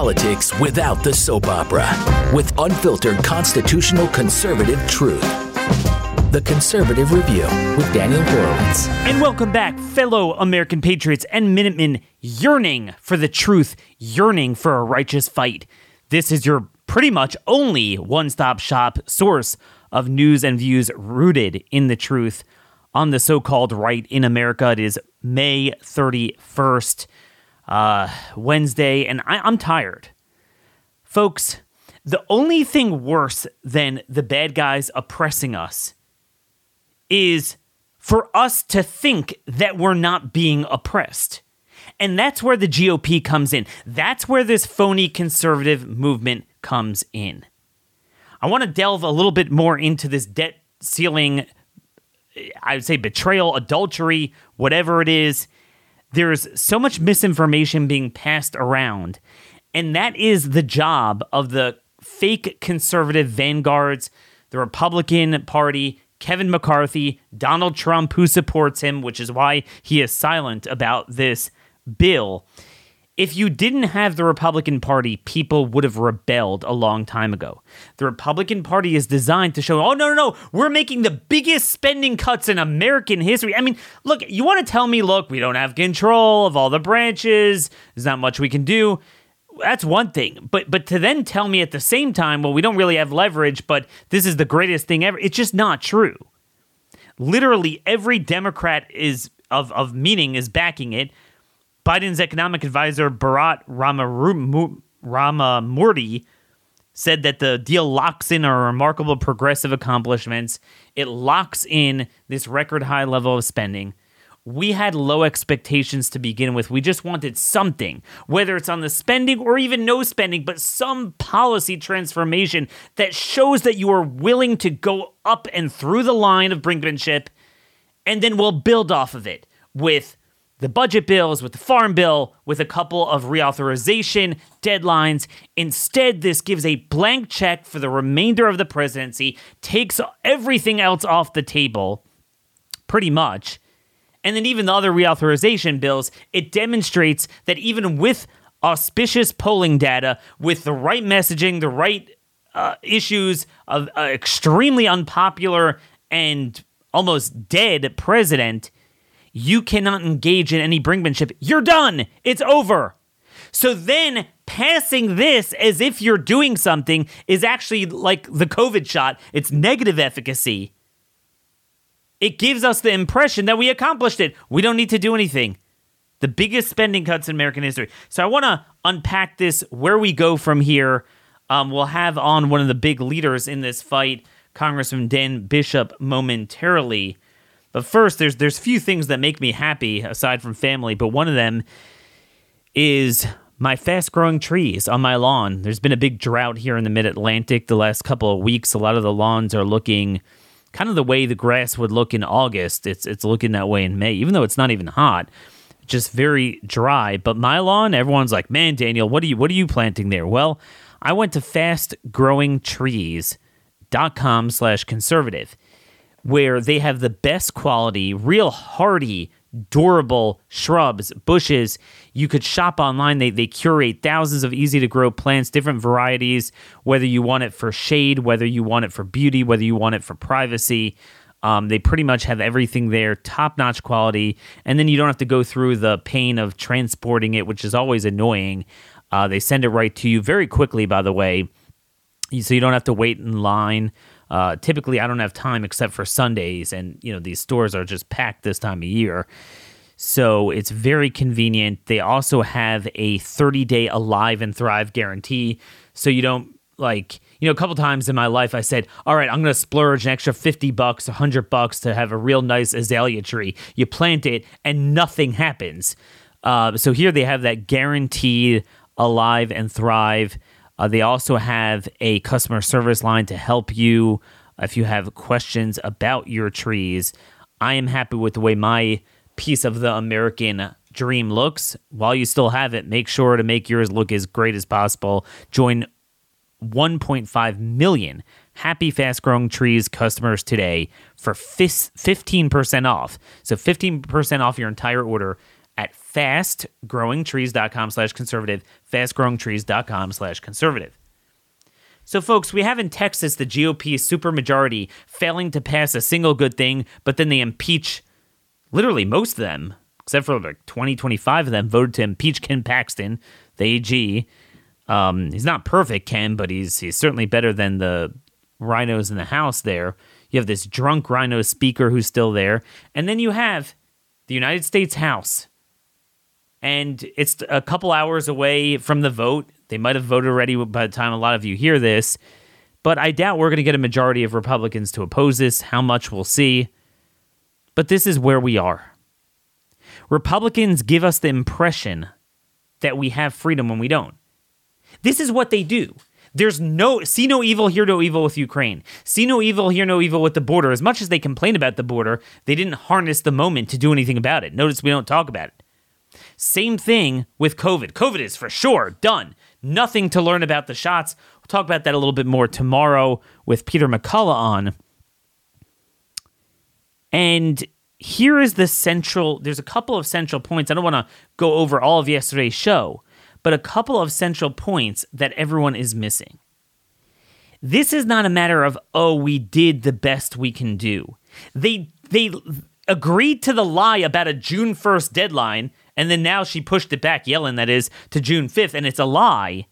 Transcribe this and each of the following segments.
Politics without the soap opera, with unfiltered constitutional conservative truth. The Conservative Review with Daniel Horowitz. And welcome back, fellow American patriots and Minutemen yearning for the truth, yearning for a righteous fight. This is your pretty much only one-stop shop source of news and views rooted in the truth on the so-called right in America. It is May 31st, Wednesday, and I'm tired. Folks, the only thing worse than the bad guys oppressing us is for us to think that we're not being oppressed. And that's where the GOP comes in. That's where this phony conservative movement comes in. I want to delve a little bit more into this debt ceiling, I would say betrayal, adultery, whatever it is. There's so much misinformation being passed around. And that is the job of the fake conservative vanguards, the Republican Party, Kevin McCarthy, Donald Trump, who supports him, which is why he is silent about this bill. If you didn't have the Republican Party, people would have rebelled a long time ago. The Republican Party is designed to show, oh, no, we're making the biggest spending cuts in American history. I mean, look, you want to tell me, look, we don't have control of all the branches. There's not much we can do. That's one thing. But to then tell me at the same time, well, we don't really have leverage, but this is the greatest thing ever. It's just not true. Literally every Democrat is of meaning is backing it. Biden's economic advisor, Bharat Ramamurti, said that the deal locks in our remarkable progressive accomplishments. It locks in this record high level of spending. We had low expectations to begin with. We just wanted something, whether it's on the spending or even no spending, but some policy transformation that shows that you are willing to go up and through the line of brinkmanship, and then we'll build off of it with the budget bills, with the farm bill, with a couple of reauthorization deadlines. Instead, this gives a blank check for the remainder of the presidency, takes everything else off the table, pretty much. And then even the other reauthorization bills, it demonstrates that even with auspicious polling data, with the right messaging, the right issues of extremely unpopular and almost dead president, you cannot engage in any brinkmanship. You're done. It's over. So then passing this as if you're doing something is actually like the COVID shot. It's negative efficacy. It gives us the impression that we accomplished it. We don't need to do anything. The biggest spending cuts in American history. So I want to unpack this, where we go from here. We'll have on one of the big leaders in this fight, Congressman Dan Bishop, momentarily. But first, there's few things that make me happy aside from family, but one of them is my fast-growing trees on my lawn. There's been a big drought here in the Mid-Atlantic the last couple of weeks. A lot of the lawns are looking kind of the way the grass would look in August. It's looking that way in May, even though it's not even hot, just very dry. But my lawn, everyone's like, man, Daniel, what are you planting there? Well, I went to fastgrowingtrees.com/conservative. where they have the best quality, real hardy, durable shrubs, bushes. You could shop online. They curate thousands of easy-to-grow plants, different varieties, whether you want it for shade, whether you want it for beauty, whether you want it for privacy. They pretty much have everything there, top-notch quality. And then you don't have to go through the pain of transporting it, which is always annoying. They send it right to you very quickly, by the way, so you don't have to wait in line. Typically, I don't have time except for Sundays, and these stores are just packed this time of year. So it's very convenient. They also have a 30-day Alive and Thrive guarantee. So you don't, a couple times in my life I said, all right, I'm going to splurge an extra $50, $100 to have a real nice azalea tree. You plant it, and nothing happens. So here they have that guaranteed Alive and Thrive. They also have a customer service line to help you if you have questions about your trees. I am happy with the way my piece of the American dream looks. While you still have it, make sure to make yours look as great as possible. Join 1.5 million happy fast-growing trees customers today for 15% off. So 15% off your entire order at fastgrowingtrees.com/conservative, fastgrowingtrees.com/conservative. So, folks, we have in Texas the GOP supermajority failing to pass a single good thing, but then they impeach literally most of them, except for like 20, 25 of them voted to impeach Ken Paxton, the AG. He's not perfect, Ken, but he's certainly better than the rhinos in the House there. You have this drunk rhino speaker who's still there. And then you have the United States House. And it's a couple hours away from the vote. They might have voted already by the time a lot of you hear this, but I doubt we're going to get a majority of Republicans to oppose this. How much, we'll see. But this is where we are. Republicans give us the impression that we have freedom when we don't. This is what they do. There's see no evil, hear no evil with Ukraine. See no evil, hear no evil with the border. As much as they complain about the border, they didn't harness the moment to do anything about it. Notice we don't talk about it. Same thing with COVID. COVID is for sure done. Nothing to learn about the shots. We'll talk about that a little bit more tomorrow with Peter McCullough on. And here is the central, there's a couple of central points. I don't want to go over all of yesterday's show, but a couple of central points that everyone is missing. This is not a matter of, oh, we did the best we can do. They agreed to the lie about a June 1st deadline, and then now she pushed it back, Yellen, that is, to June 5th, and it's a lie.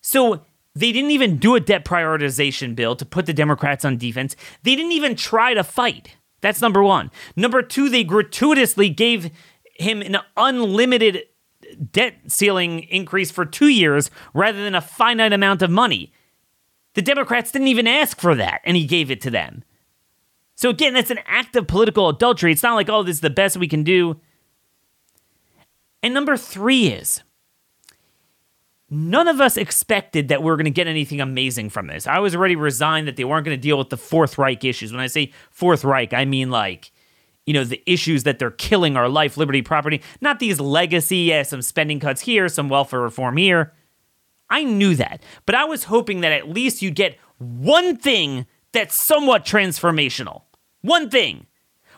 So they didn't even do a debt prioritization bill to put the Democrats on defense. They didn't even try to fight. That's number one. Number two, they gratuitously gave him an unlimited debt ceiling increase for 2 years rather than a finite amount of money. The Democrats didn't even ask for that, and he gave it to them. So again, that's an act of political adultery. It's not like, oh, this is the best we can do. And number three is, none of us expected that we were going to get anything amazing from this. I was already resigned that they weren't going to deal with the Fourth Reich issues. When I say Fourth Reich, I mean like, you know, the issues that they're killing our life, liberty, property. Not these legacy, some spending cuts here, some welfare reform here. I knew that. But I was hoping that at least you'd get one thing that's somewhat transformational. One thing.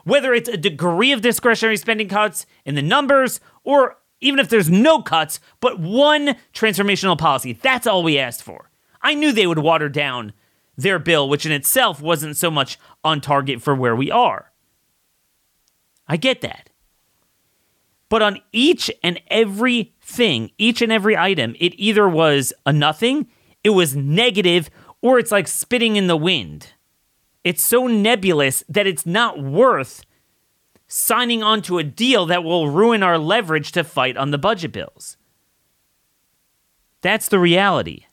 Whether it's a degree of discretionary spending cuts in the numbers, or even if there's no cuts, but one transformational policy. That's all we asked for. I knew they would water down their bill, which in itself wasn't so much on target for where we are. I get that. But on each and every thing, each and every item, it either was a nothing, it was negative, or it's like spitting in the wind. It's so nebulous that it's not worth signing on to a deal that will ruin our leverage to fight on the budget bills. That's the reality.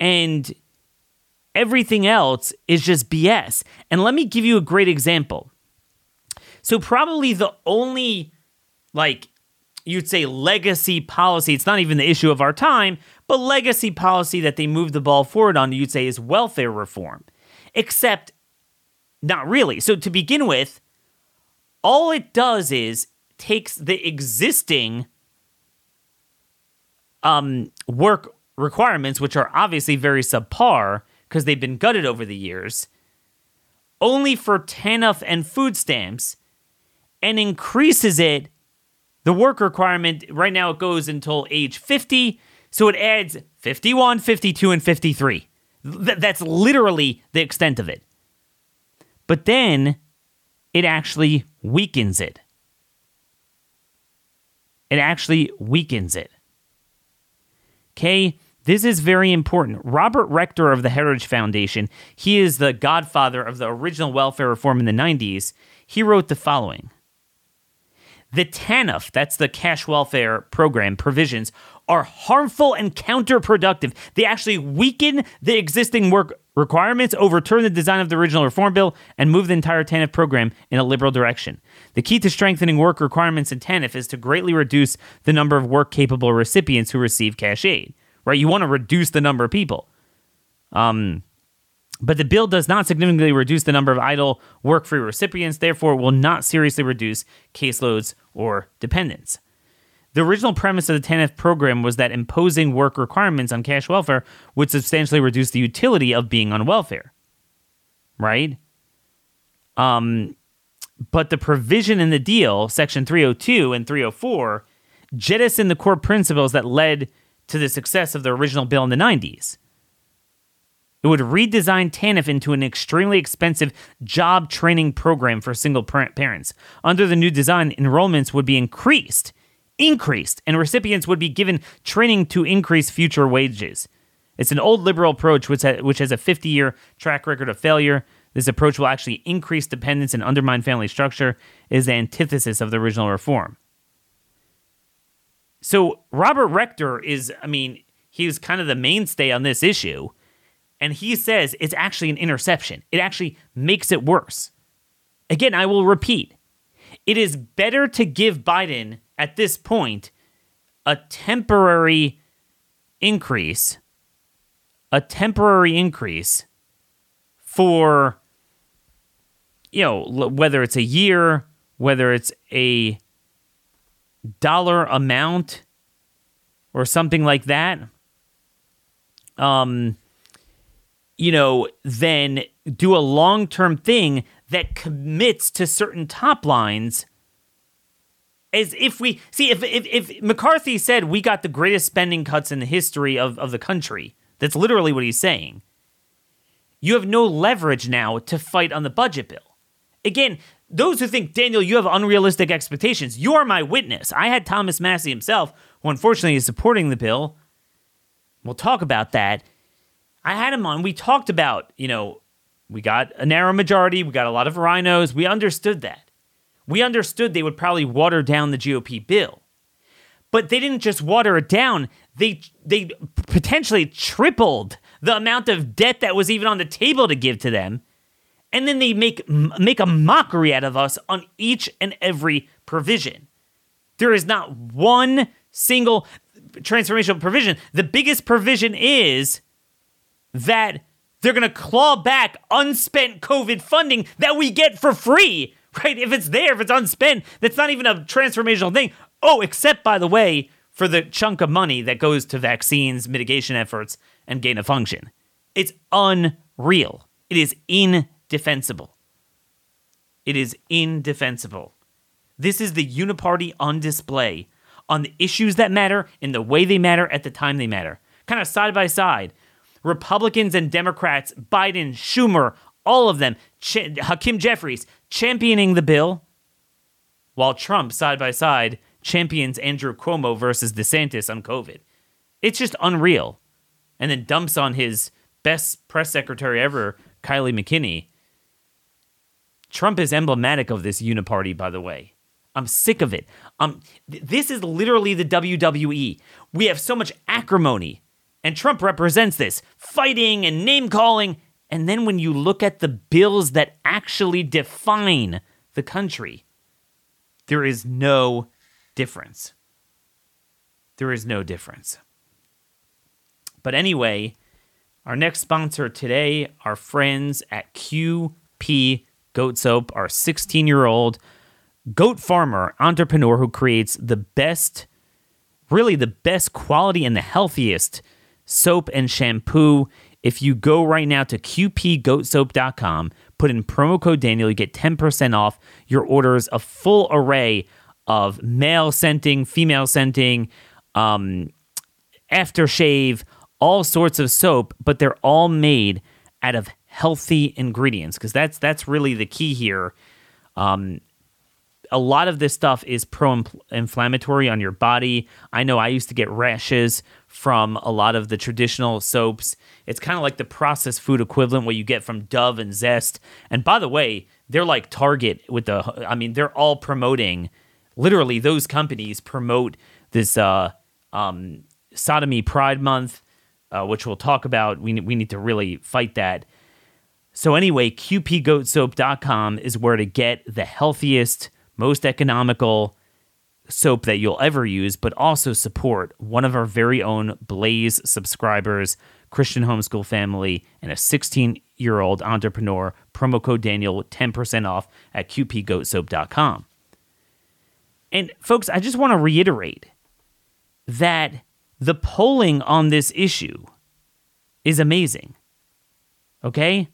And everything else is just BS. And let me give you a great example. So probably the only, like, you'd say legacy policy, it's not even the issue of our time, but legacy policy that they moved the ball forward on, you'd say, is welfare reform. Except, not really. So to begin with, all it does is takes the existing work requirements, which are obviously very subpar because they've been gutted over the years, only for TANF and food stamps, and increases it. The work requirement, right now it goes until age 50, so it adds 51, 52, and 53. That's literally the extent of it. But then it actually weakens it. It actually weakens it. Okay, this is very important. Robert Rector of the Heritage Foundation, he is the godfather of the original welfare reform in the 90s. He wrote the following. The TANF, that's the cash welfare program provisions, are harmful and counterproductive. They actually weaken the existing work requirements, overturn the design of the original reform bill, and move the entire TANF program in a liberal direction. The key to strengthening work requirements in TANF is to greatly reduce the number of work-capable recipients who receive cash aid. Right? You want to reduce the number of people. But the bill does not significantly reduce the number of idle, work-free recipients, therefore will not seriously reduce caseloads or dependents. The original premise of the TANF program was that imposing work requirements on cash welfare would substantially reduce the utility of being on welfare. Right? But the provision in the deal, Section 302 and 304, jettisoned the core principles that led to the success of the original bill in the 90s. It would redesign TANF into an extremely expensive job training program for single parents. Under the new design, enrollments would be increased, and recipients would be given training to increase future wages. It's an old liberal approach which has a 50-year track record of failure. This approach will actually increase dependence and undermine family structure. It is the antithesis of the original reform. So Robert Rector is, he's kind of the mainstay on this issue. And he says it's actually an interception. It actually makes it worse. Again, I will repeat. It is better to give Biden, at this point, a temporary increase for, whether it's a year, whether it's a dollar amount or something like that, then do a long-term thing that commits to certain top lines. As if we see, if McCarthy said we got the greatest spending cuts in the history of the country, that's literally what he's saying. You have no leverage now to fight on the budget bill. Again, those who think, Daniel, you have unrealistic expectations, you are my witness. I had Thomas Massie himself, who unfortunately is supporting the bill. We'll talk about that. I had him on. We talked about, we got a narrow majority. We got a lot of rhinos. We understood that. We understood they would probably water down the GOP bill. But they didn't just water it down. They potentially tripled the amount of debt that was even on the table to give to them. And then they make a mockery out of us on each and every provision. There is not one single transformational provision. The biggest provision is that they're going to claw back unspent COVID funding that we get for free, right? If it's there, if it's unspent, that's not even a transformational thing. Oh, except, by the way, for the chunk of money that goes to vaccines, mitigation efforts, and gain of function. It's unreal. It is indefensible. It is indefensible. This is the uniparty on display on the issues that matter, in the way they matter, at the time they matter. Kind of side by side. Republicans and Democrats, Biden, Schumer, all of them, Hakeem Jeffries, championing the bill, while Trump, side by side, champions Andrew Cuomo versus DeSantis on COVID. It's just unreal. And then dumps on his best press secretary ever, Kylie McKinney. Trump is emblematic of this uniparty, by the way. I'm sick of it. This is literally the WWE. We have so much acrimony. And Trump represents this, fighting and name-calling. And then when you look at the bills that actually define the country, there is no difference. There is no difference. But anyway, our next sponsor today, our friends at QP Goat Soap, our 16-year-old goat farmer entrepreneur who creates the best, really the best quality and the healthiest soap and shampoo. If you go right now to qpgoatsoap.com, put in promo code Daniel, you get 10% off your orders, a full array of male scenting, female scenting, aftershave, all sorts of soap, but they're all made out of healthy ingredients because that's really the key here. A lot of this stuff is pro-inflammatory on your body. I know I used to get rashes from a lot of the traditional soaps. It's kind of like the processed food equivalent, what you get from Dove and Zest. And by the way, they're like Target with the, they're all promoting, literally those companies promote this Sodomy Pride Month, which we'll talk about. We need to really fight that. So anyway, qpgoatsoap.com is where to get the healthiest, most economical soap that you'll ever use, but also support one of our very own Blaze subscribers, Christian homeschool family, and a 16-year-old entrepreneur. Promo code Daniel, 10% off at qpgoatsoap.com. And folks, I just want to reiterate that the polling on this issue is amazing. Okay?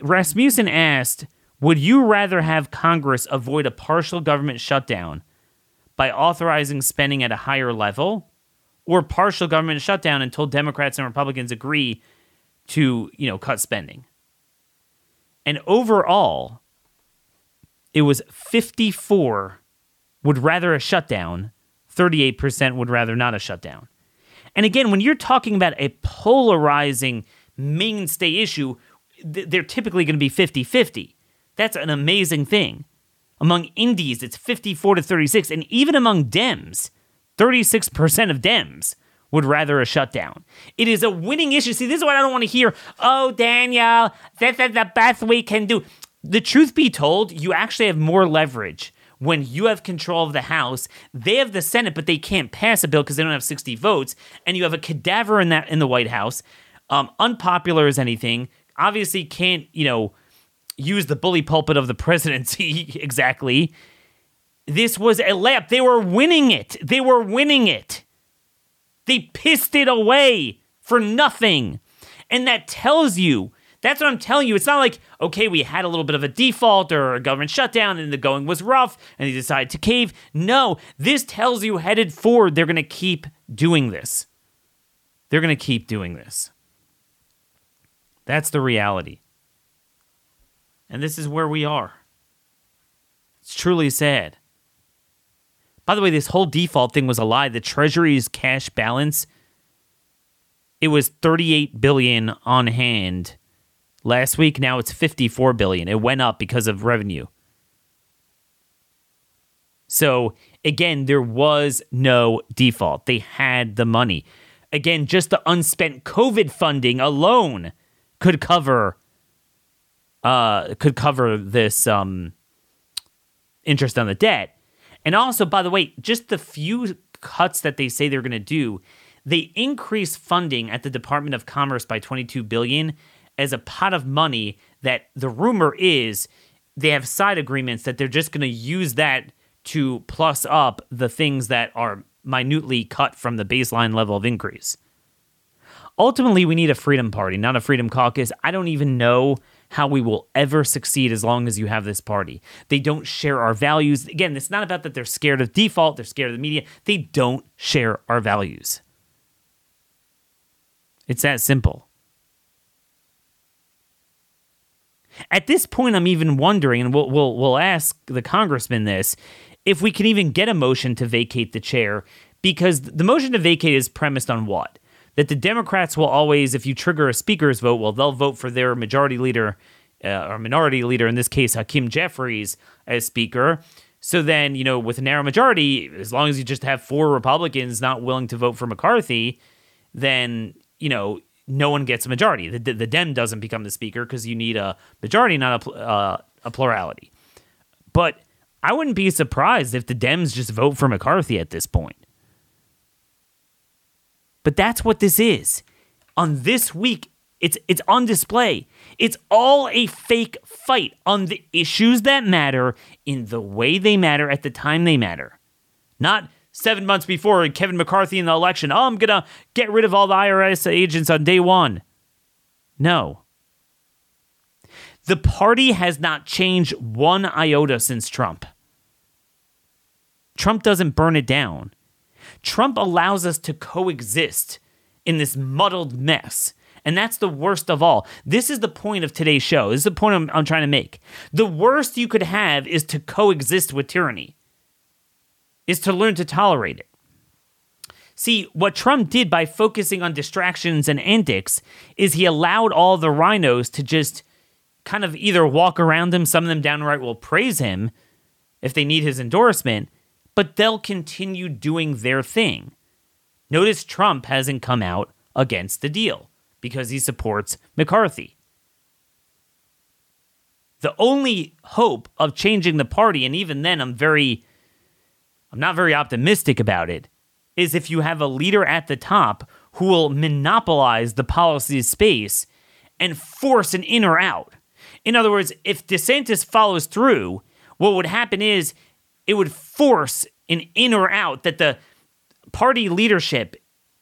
Rasmussen asked, Would you rather have Congress avoid a partial government shutdown by authorizing spending at a higher level, or partial government shutdown until Democrats and Republicans agree to, cut spending? And overall, it was 54% would rather a shutdown, 38% would rather not a shutdown. And again, when you're talking about a polarizing mainstay issue, they're typically going to be 50-50. That's an amazing thing. Among indies, it's 54-36, and even among Dems, 36% of Dems would rather a shutdown. It is a winning issue. See, this is what I don't want to hear. Oh, Daniel, that's the best we can do. The truth be told, you actually have more leverage when you have control of the House. They have the Senate, but they can't pass a bill because they don't have 60 votes, and you have a cadaver in the White House, unpopular as anything, obviously can't, use the bully pulpit of the presidency exactly. This was a layup. They were winning it. They pissed it away for nothing. And that tells you, that's what I'm telling you. It's not like, okay, we had a little bit of a default or a government shutdown and the going was rough and they decided to cave. No, this tells you headed forward, they're going to keep doing this. That's the reality. And this is where we are. It's truly sad. By the way, this whole default thing was a lie. The Treasury's cash balance, it was $38 billion on hand last week. Now it's $54 billion. It went up because of revenue. So, again, there was no default. They had the money. Again, just the unspent COVID funding alone could cover this interest on the debt. And also, by the way, just the few cuts that they say they're going to do, they increase funding at the Department of Commerce by $22 billion as a pot of money that the rumor is they have side agreements that they're just going to use that to plus up the things that are minutely cut from the baseline level of increase. Ultimately, we need a freedom party, not a freedom caucus. I don't even know how we will ever succeed as long as you have this party. They don't share our values. Again, it's not about that they're scared of default, they're scared of the media. They don't share our values. It's that simple. At this point, I'm even wondering, and we'll ask the congressman this, if we can even get a motion to vacate the chair, because the motion to vacate is premised on what? That the Democrats will always, if you trigger a speaker's vote, well, they'll vote for their majority leader or minority leader, in this case, Hakeem Jeffries, as speaker. So then, with a narrow majority, as long as you just have four Republicans not willing to vote for McCarthy, then, no one gets a majority. The Dem doesn't become the speaker because you need a majority, not a plurality. But I wouldn't be surprised if the Dems just vote for McCarthy at this point. But that's what this is. On this week, it's on display. It's all a fake fight on the issues that matter, in the way they matter, at the time they matter. Not 7 months before Kevin McCarthy in the election, I'm going to get rid of all the IRS agents on day one. No. The party has not changed one iota since Trump. Trump doesn't burn it down. Trump allows us to coexist in this muddled mess. And that's the worst of all. This is the point of today's show. This is the point I'm trying to make. The worst you could have is to coexist with tyranny, is to learn to tolerate it. See, what Trump did by focusing on distractions and antics is he allowed all the rhinos to just kind of either walk around him, some of them downright will praise him if they need his endorsement, but they'll continue doing their thing. Notice Trump hasn't come out against the deal because he supports McCarthy. The only hope of changing the party, and even then I'm not very optimistic about it, is if you have a leader at the top who will monopolize the policy space and force an in or out. In other words, if DeSantis follows through, what would happen is it would force an in or out that the party leadership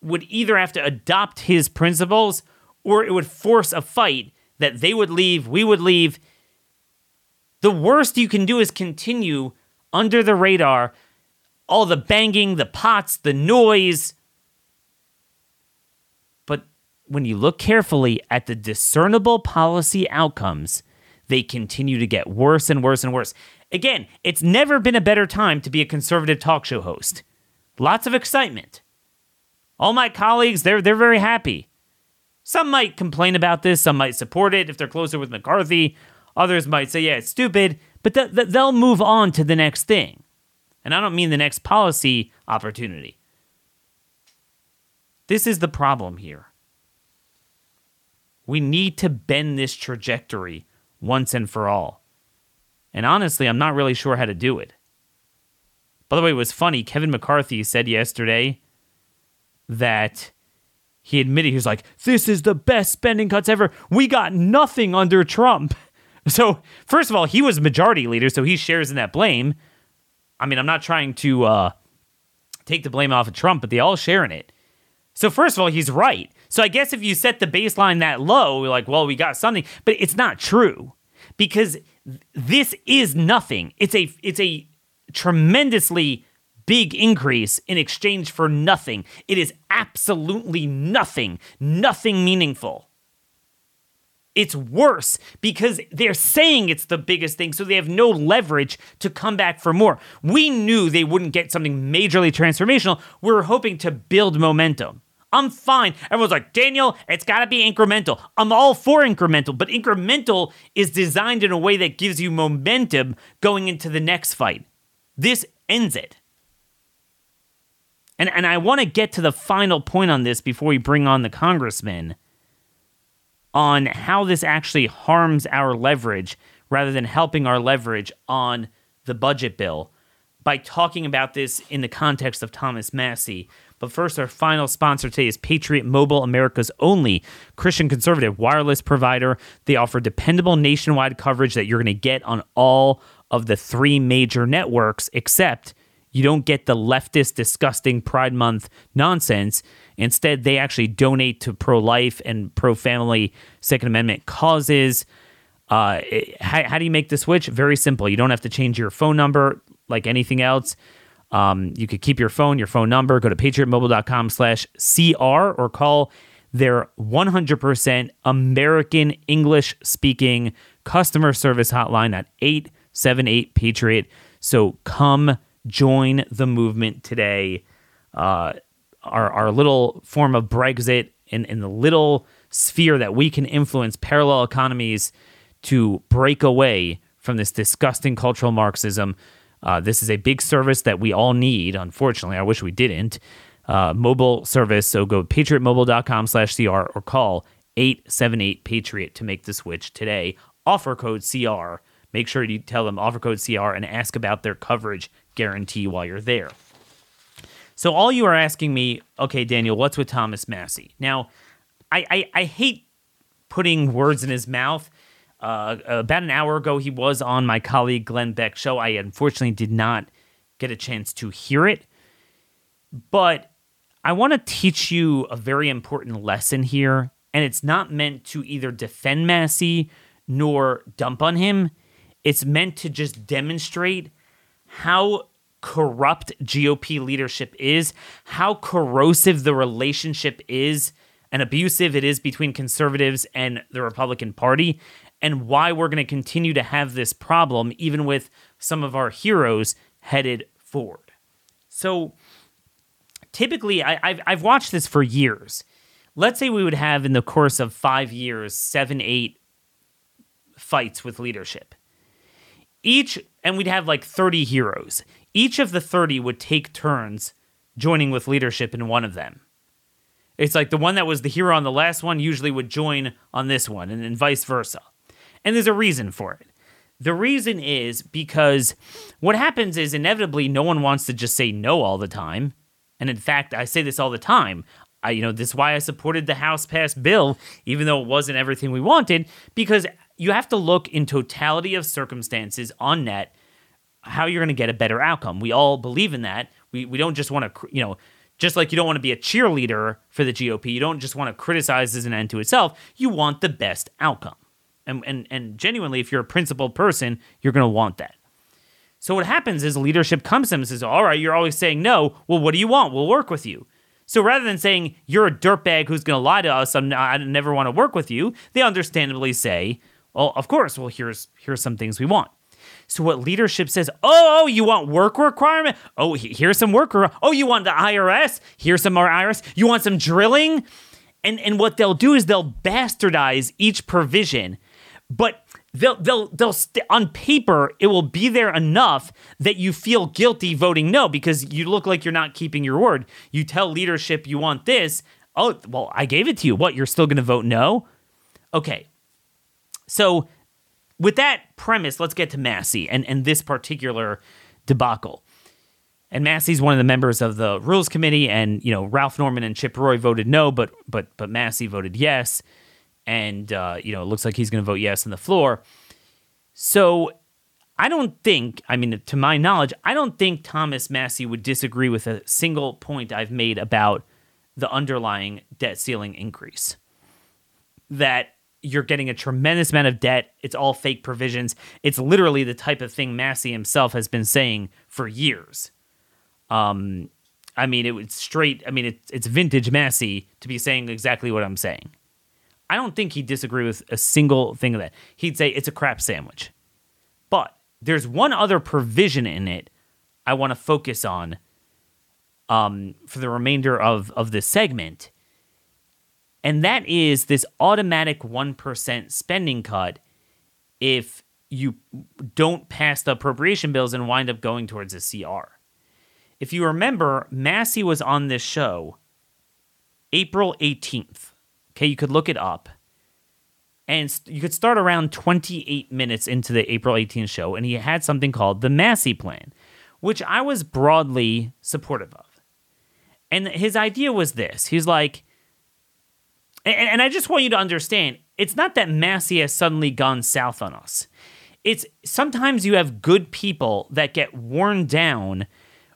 would either have to adopt his principles, or it would force a fight that they would leave, we would leave. The worst you can do is continue under the radar, all the banging, the pots, the noise. But when you look carefully at the discernible policy outcomes, they continue to get worse and worse and worse. Again, it's never been a better time to be a conservative talk show host. Lots of excitement. All my colleagues, they're very happy. Some might complain about this. Some might support it if they're closer with McCarthy. Others might say, yeah, it's stupid. But they'll move on to the next thing. And I don't mean the next policy opportunity. This is the problem here. We need to bend this trajectory once and for all. And honestly, I'm not really sure how to do it. By the way, it was funny. Kevin McCarthy said yesterday that he admitted, he was like, this is the best spending cuts ever. We got nothing under Trump. So, first of all, he was majority leader, so he shares in that blame. I mean, I'm not trying to take the blame off of Trump, but they all share in it. So, first of all, he's right. So, I guess if you set the baseline that low, we're like, well, we got something. But it's not true, because this is nothing. It's a tremendously big increase in exchange for nothing. It is absolutely nothing meaningful. It's worse because they're saying it's the biggest thing, so they have no leverage to come back for more. We knew they wouldn't get something majorly transformational. We were hoping to build momentum. I'm fine. Everyone's like, Daniel, it's got to be incremental. I'm all for incremental, but incremental is designed in a way that gives you momentum going into the next fight. This ends it. And I want to get to the final point on this before we bring on the congressman on how this actually harms our leverage rather than helping our leverage on the budget bill by talking about this in the context of Thomas Massie. But first, our final sponsor today is Patriot Mobile, America's only Christian conservative wireless provider. They offer dependable nationwide coverage that you're going to get on all of the three major networks, except you don't get the leftist, disgusting Pride Month nonsense. Instead, they actually donate to pro-life and pro-family Second Amendment causes. How do you make the switch? Very simple. You don't have to change your phone number like anything else. You could keep your phone number, go to patriotmobile.com/CR or call their 100% American English speaking customer service hotline at 878-PATRIOT. So come join the movement today. Our little form of Brexit in the little sphere that we can influence parallel economies to break away from this disgusting cultural Marxism. This is a big service that we all need, unfortunately. I wish we didn't. Mobile service, so go patriotmobile.com/CR or call 878-PATRIOT to make the switch today. Offer code CR. Make sure you tell them offer code CR and ask about their coverage guarantee while you're there. So all you are asking me, okay, Daniel, what's with Thomas Massie? Now, I hate putting words in his mouth. About an hour ago, he was on my colleague Glenn Beck's show. I unfortunately did not get a chance to hear it. But I want to teach you a very important lesson here. And it's not meant to either defend Massie nor dump on him. It's meant to just demonstrate how corrupt GOP leadership is, how corrosive the relationship is, and abusive it is between conservatives and the Republican Party, and why we're going to continue to have this problem, even with some of our heroes headed forward. So typically, I've watched this for years. Let's say we would have, in the course of 5 years, 7, 8 fights with leadership. And we'd have like 30 heroes. Each of the 30 would take turns joining with leadership in one of them. It's like the one that was the hero on the last one usually would join on this one, and then vice versa. And there's a reason for it. The reason is because what happens is inevitably no one wants to just say no all the time. And in fact, I say this all the time. This is why I supported the House-passed bill, even though it wasn't everything we wanted, because you have to look in totality of circumstances on net how you're going to get a better outcome. We all believe in that. We don't just want to, just like you don't want to be a cheerleader for the GOP, you don't just want to criticize as an end to itself, you want the best outcome. And genuinely, if you're a principled person, you're going to want that. So what happens is leadership comes to them and says, all right, you're always saying no. Well, what do you want? We'll work with you. So rather than saying, you're a dirtbag who's going to lie to us, I never want to work with you, they understandably say, well, of course, well, here's some things we want. So what leadership says, oh, you want work requirement? Oh, here's some work. Oh, you want the IRS? Here's some more IRS. You want some drilling? And what they'll do is they'll bastardize each provision, but on paper, it will be there enough that you feel guilty voting no because you look like you're not keeping your word. You tell leadership you want this. Oh, well, I gave it to you. What, you're still going to vote no? Okay. So with that premise, let's get to Massie and this particular debacle. And Massie's one of the members of the Rules Committee, and Ralph Norman and Chip Roy voted no, but Massie voted yes. And, it looks like he's going to vote yes on the floor. So to my knowledge, I don't think Thomas Massie would disagree with a single point I've made about the underlying debt ceiling increase. That you're getting a tremendous amount of debt. It's all fake provisions. It's literally the type of thing Massie himself has been saying for years. It's vintage Massie to be saying exactly what I'm saying. I don't think he'd disagree with a single thing of that. He'd say it's a crap sandwich. But there's one other provision in it I want to focus on for the remainder of this segment, and that is this automatic 1% spending cut if you don't pass the appropriation bills and wind up going towards a CR. If you remember, Massie was on this show April 18th. Okay, you could look it up, and you could start around 28 minutes into the April 18th show, and he had something called the Massie Plan, which I was broadly supportive of. And his idea was this. He's like, and I just want you to understand, it's not that Massie has suddenly gone south on us. It's sometimes you have good people that get worn down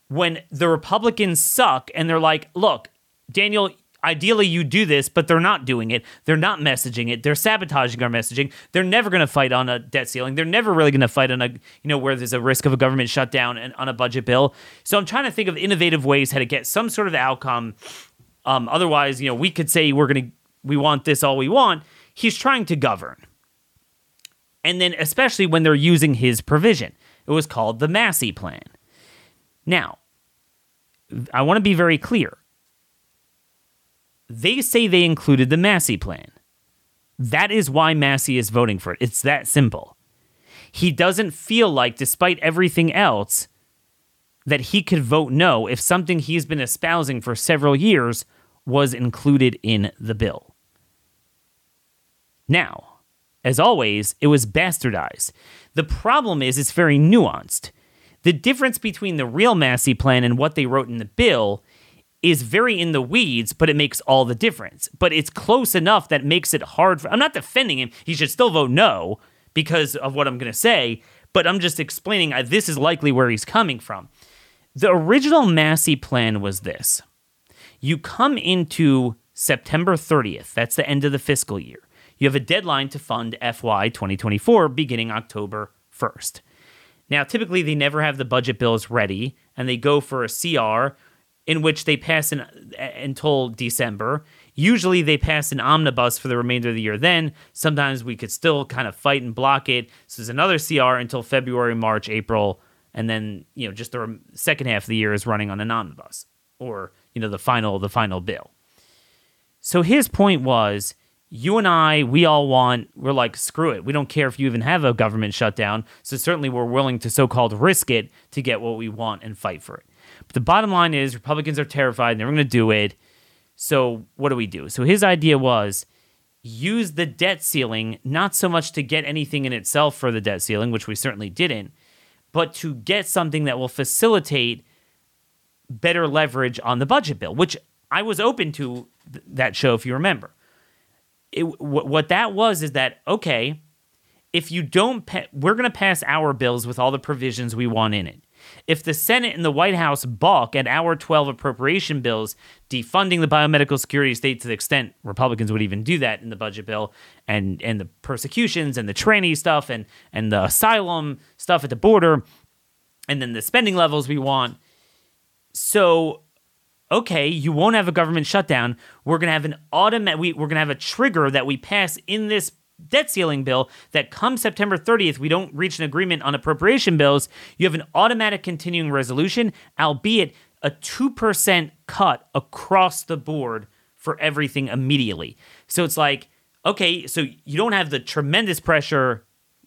when the Republicans suck, and they're like, look, Daniel, ideally, you do this, but they're not doing it. They're not messaging it. They're sabotaging our messaging. They're never going to fight on a debt ceiling. They're never really going to fight on where there's a risk of a government shutdown and on a budget bill. So I'm trying to think of innovative ways how to get some sort of outcome. Otherwise, we could say we want this all we want. He's trying to govern. And then especially when they're using his provision. It was called the Massie Plan. Now, I want to be very clear. They say they included the Massie Plan. That is why Massie is voting for it. It's that simple. He doesn't feel like, despite everything else, that he could vote no if something he's been espousing for several years was included in the bill. Now, as always, it was bastardized. The problem is it's very nuanced. The difference between the real Massie Plan and what they wrote in the bill is very in the weeds, but it makes all the difference. But it's close enough that makes it hard for... I'm not defending him. He should still vote no because of what I'm going to say, but I'm just explaining this is likely where he's coming from. The original Massie Plan was this. You come into September 30th. That's the end of the fiscal year. You have a deadline to fund FY 2024 beginning October 1st. Now, typically, they never have the budget bills ready, and they go for a CR... in which they pass until December. Usually they pass an omnibus for the remainder of the year then. Sometimes we could still kind of fight and block it. So there's another CR until February, March, April, and then just the second half of the year is running on an omnibus or the final bill. So his point was, you and I, we're like, screw it. We don't care if you even have a government shutdown. So certainly we're willing to so-called risk it to get what we want and fight for it. But the bottom line is Republicans are terrified and they're going to do it. So what do we do? So his idea was use the debt ceiling, not so much to get anything in itself for the debt ceiling, which we certainly didn't, but to get something that will facilitate better leverage on the budget bill, which I was open to that show, if you remember. What that was is that, okay, if you don't, we're going to pass our bills with all the provisions we want in it. If the Senate and the White House balk at Hour 12 appropriation bills defunding the biomedical security state to the extent Republicans would even do that in the budget bill, and the persecutions and the tranny stuff and the asylum stuff at the border, and then the spending levels we want. So, okay, you won't have a government shutdown. We're going to have an we're going to have a trigger that we pass in this debt ceiling bill that come September 30th, we don't reach an agreement on appropriation bills. You have an automatic continuing resolution, albeit a 2% cut across the board for everything immediately. So it's like, okay, so you don't have the tremendous pressure,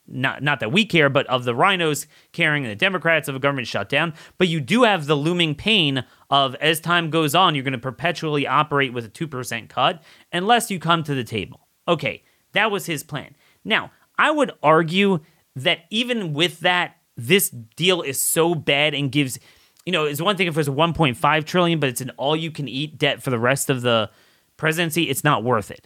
not that we care, but of the rhinos caring and the Democrats of a government shutdown, but you do have the looming pain of as time goes on, you're going to perpetually operate with a 2% cut unless you come to the table. Okay, that was his plan. Now, I would argue that even with that, this deal is so bad and gives, you know, it's one thing if it was $1.5 trillion, but it's an all-you-can-eat debt for the rest of the presidency. It's not worth it.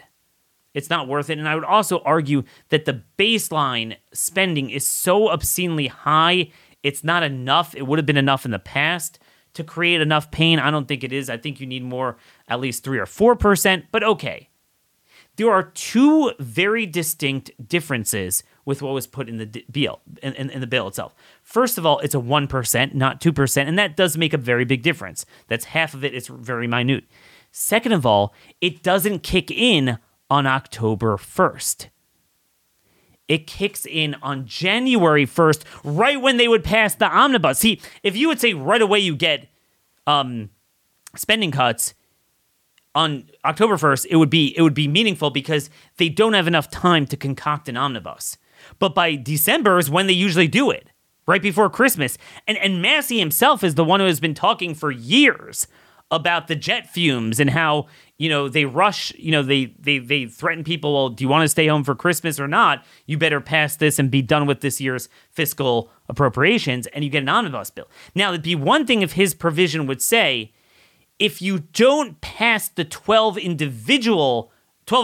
It's not worth it. And I would also argue that the baseline spending is so obscenely high, it's not enough. It would have been enough in the past to create enough pain. I don't think it is. I think you need more, at least 3 or 4%, but okay. There are two very distinct differences with what was put in the bill, in the bill itself. First of all, it's a 1%, not 2%, and that does make a very big difference. That's half of it. It's very minute. Second of all, it doesn't kick in on October 1st. It kicks in on January 1st, right when they would pass the omnibus. See, if you would say right away you get spending cuts on October 1st, it would be meaningful because they don't have enough time to concoct an omnibus. But by December is when they usually do it, right before Christmas. And Massie himself is the one who has been talking for years about the jet fumes and how, you know, they rush, you know, they threaten people, well, do you want to stay home for Christmas or not? You better pass this and be done with this year's fiscal appropriations, and you get an omnibus bill. Now, it'd be one thing if his provision would say, if you don't pass the 12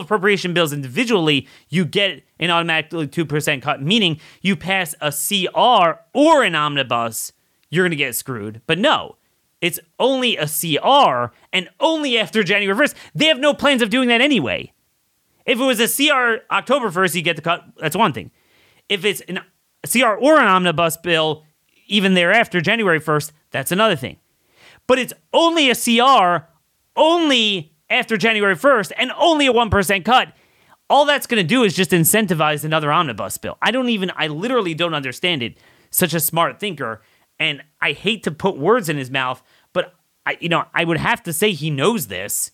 appropriation bills individually, you get an automatically 2% cut, meaning you pass a CR or an omnibus, you're going to get screwed. But no, it's only a CR and only after January 1st. They have no plans of doing that anyway. If it was a CR October 1st, you get the cut. That's one thing. If it's a CR or an omnibus bill, even thereafter January 1st, that's another thing. But it's only a CR, only after January 1st, and only a 1% cut. All that's going to do is just incentivize another omnibus bill. I literally don't understand it. Such a smart thinker. And I hate to put words in his mouth, but I would have to say he knows this.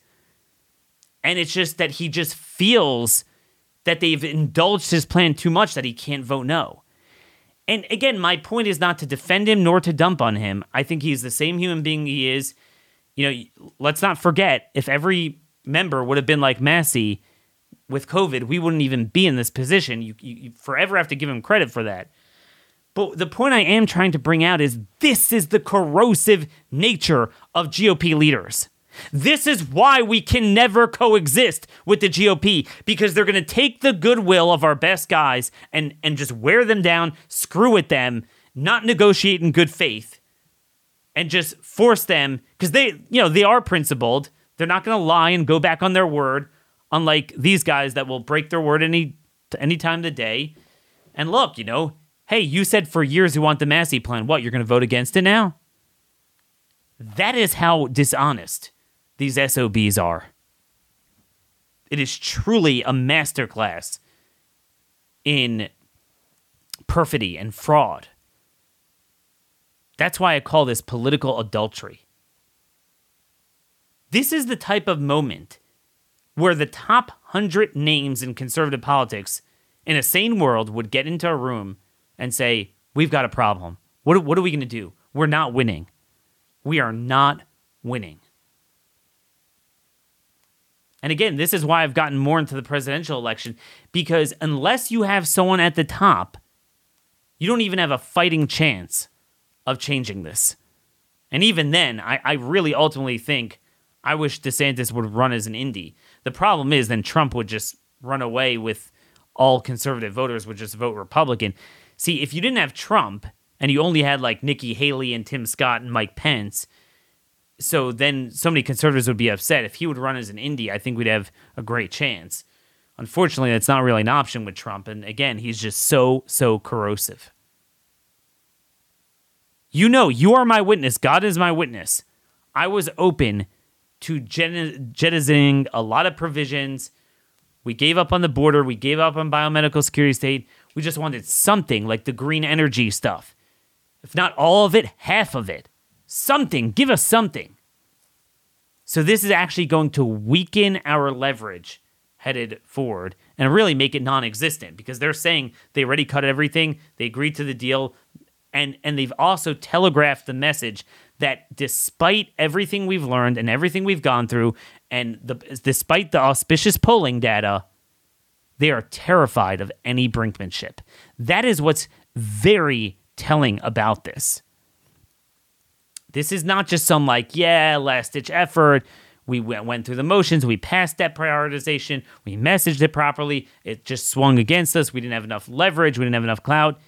And it's just that he just feels that they've indulged his plan too much that he can't vote no. And again, my point is not to defend him nor to dump on him. I think he's the same human being he is. You know, let's not forget, if every member would have been like Massie with COVID, we wouldn't even be in this position. You forever have to give him credit for that. But the point I am trying to bring out is this is the corrosive nature of GOP leaders. This is why we can never coexist with the GOP, because they're going to take the goodwill of our best guys and just wear them down, screw with them, not negotiate in good faith, and just force them, because they are principled. They're not going to lie and go back on their word, unlike these guys that will break their word any time of the day. And look, you know, hey, you said for years you want the Massie plan. What, you're going to vote against it now? That is how dishonest these SOBs are. It is truly a masterclass in perfidy and fraud. That's why I call this political adultery. This is the type of moment where the top 100 names in conservative politics in a sane world would get into a room and say, we've got a problem. What are we going to do? We're not winning. We are not winning. And again, this is why I've gotten more into the presidential election, because unless you have someone at the top, you don't even have a fighting chance of changing this. And even then, I really ultimately think I wish DeSantis would run as an indie. The problem is then Trump would just run away with all conservative voters would just vote Republican. See, if you didn't have Trump and you only had like Nikki Haley and Tim Scott and Mike Pence. So then so many conservatives would be upset. If he would run as an indie, I think we'd have a great chance. Unfortunately, that's not really an option with Trump. And again, he's just so corrosive. You know, you are my witness. God is my witness. I was open to jettisoning a lot of provisions. We gave up on the border. We gave up on biomedical security state. We just wanted something like the green energy stuff. If not all of it, half of it. Something. Give us something. So this is actually going to weaken our leverage headed forward and really make it non-existent, because they're saying they already cut everything. They agreed to the deal. And they've also telegraphed the message that despite everything we've learned and everything we've gone through, and despite the auspicious polling data, they are terrified of any brinkmanship. That is what's very telling about this. This is not just some like, yeah, last-ditch effort. We went through the motions. We passed that prioritization. We messaged it properly. It just swung against us. We didn't have enough leverage. We didn't have enough clout.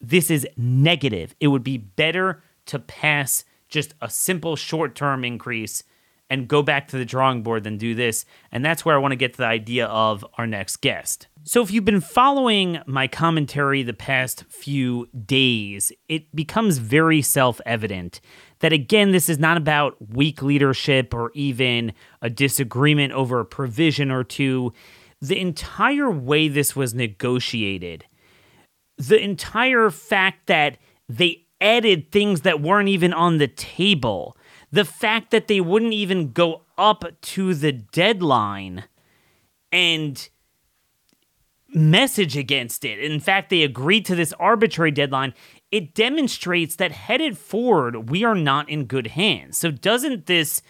This is negative. It would be better to pass just a simple short-term increase and go back to the drawing board than do this. And that's where I want to get to the idea of our next guest. So if you've been following my commentary the past few days, it becomes very self-evident that, again, this is not about weak leadership or even a disagreement over a provision or two. The entire way this was negotiated, the entire fact that they added things that weren't even on the table, the fact that they wouldn't even go up to the deadline and message against it. In fact, they agreed to this arbitrary deadline. It demonstrates that headed forward, we are not in good hands. So doesn't this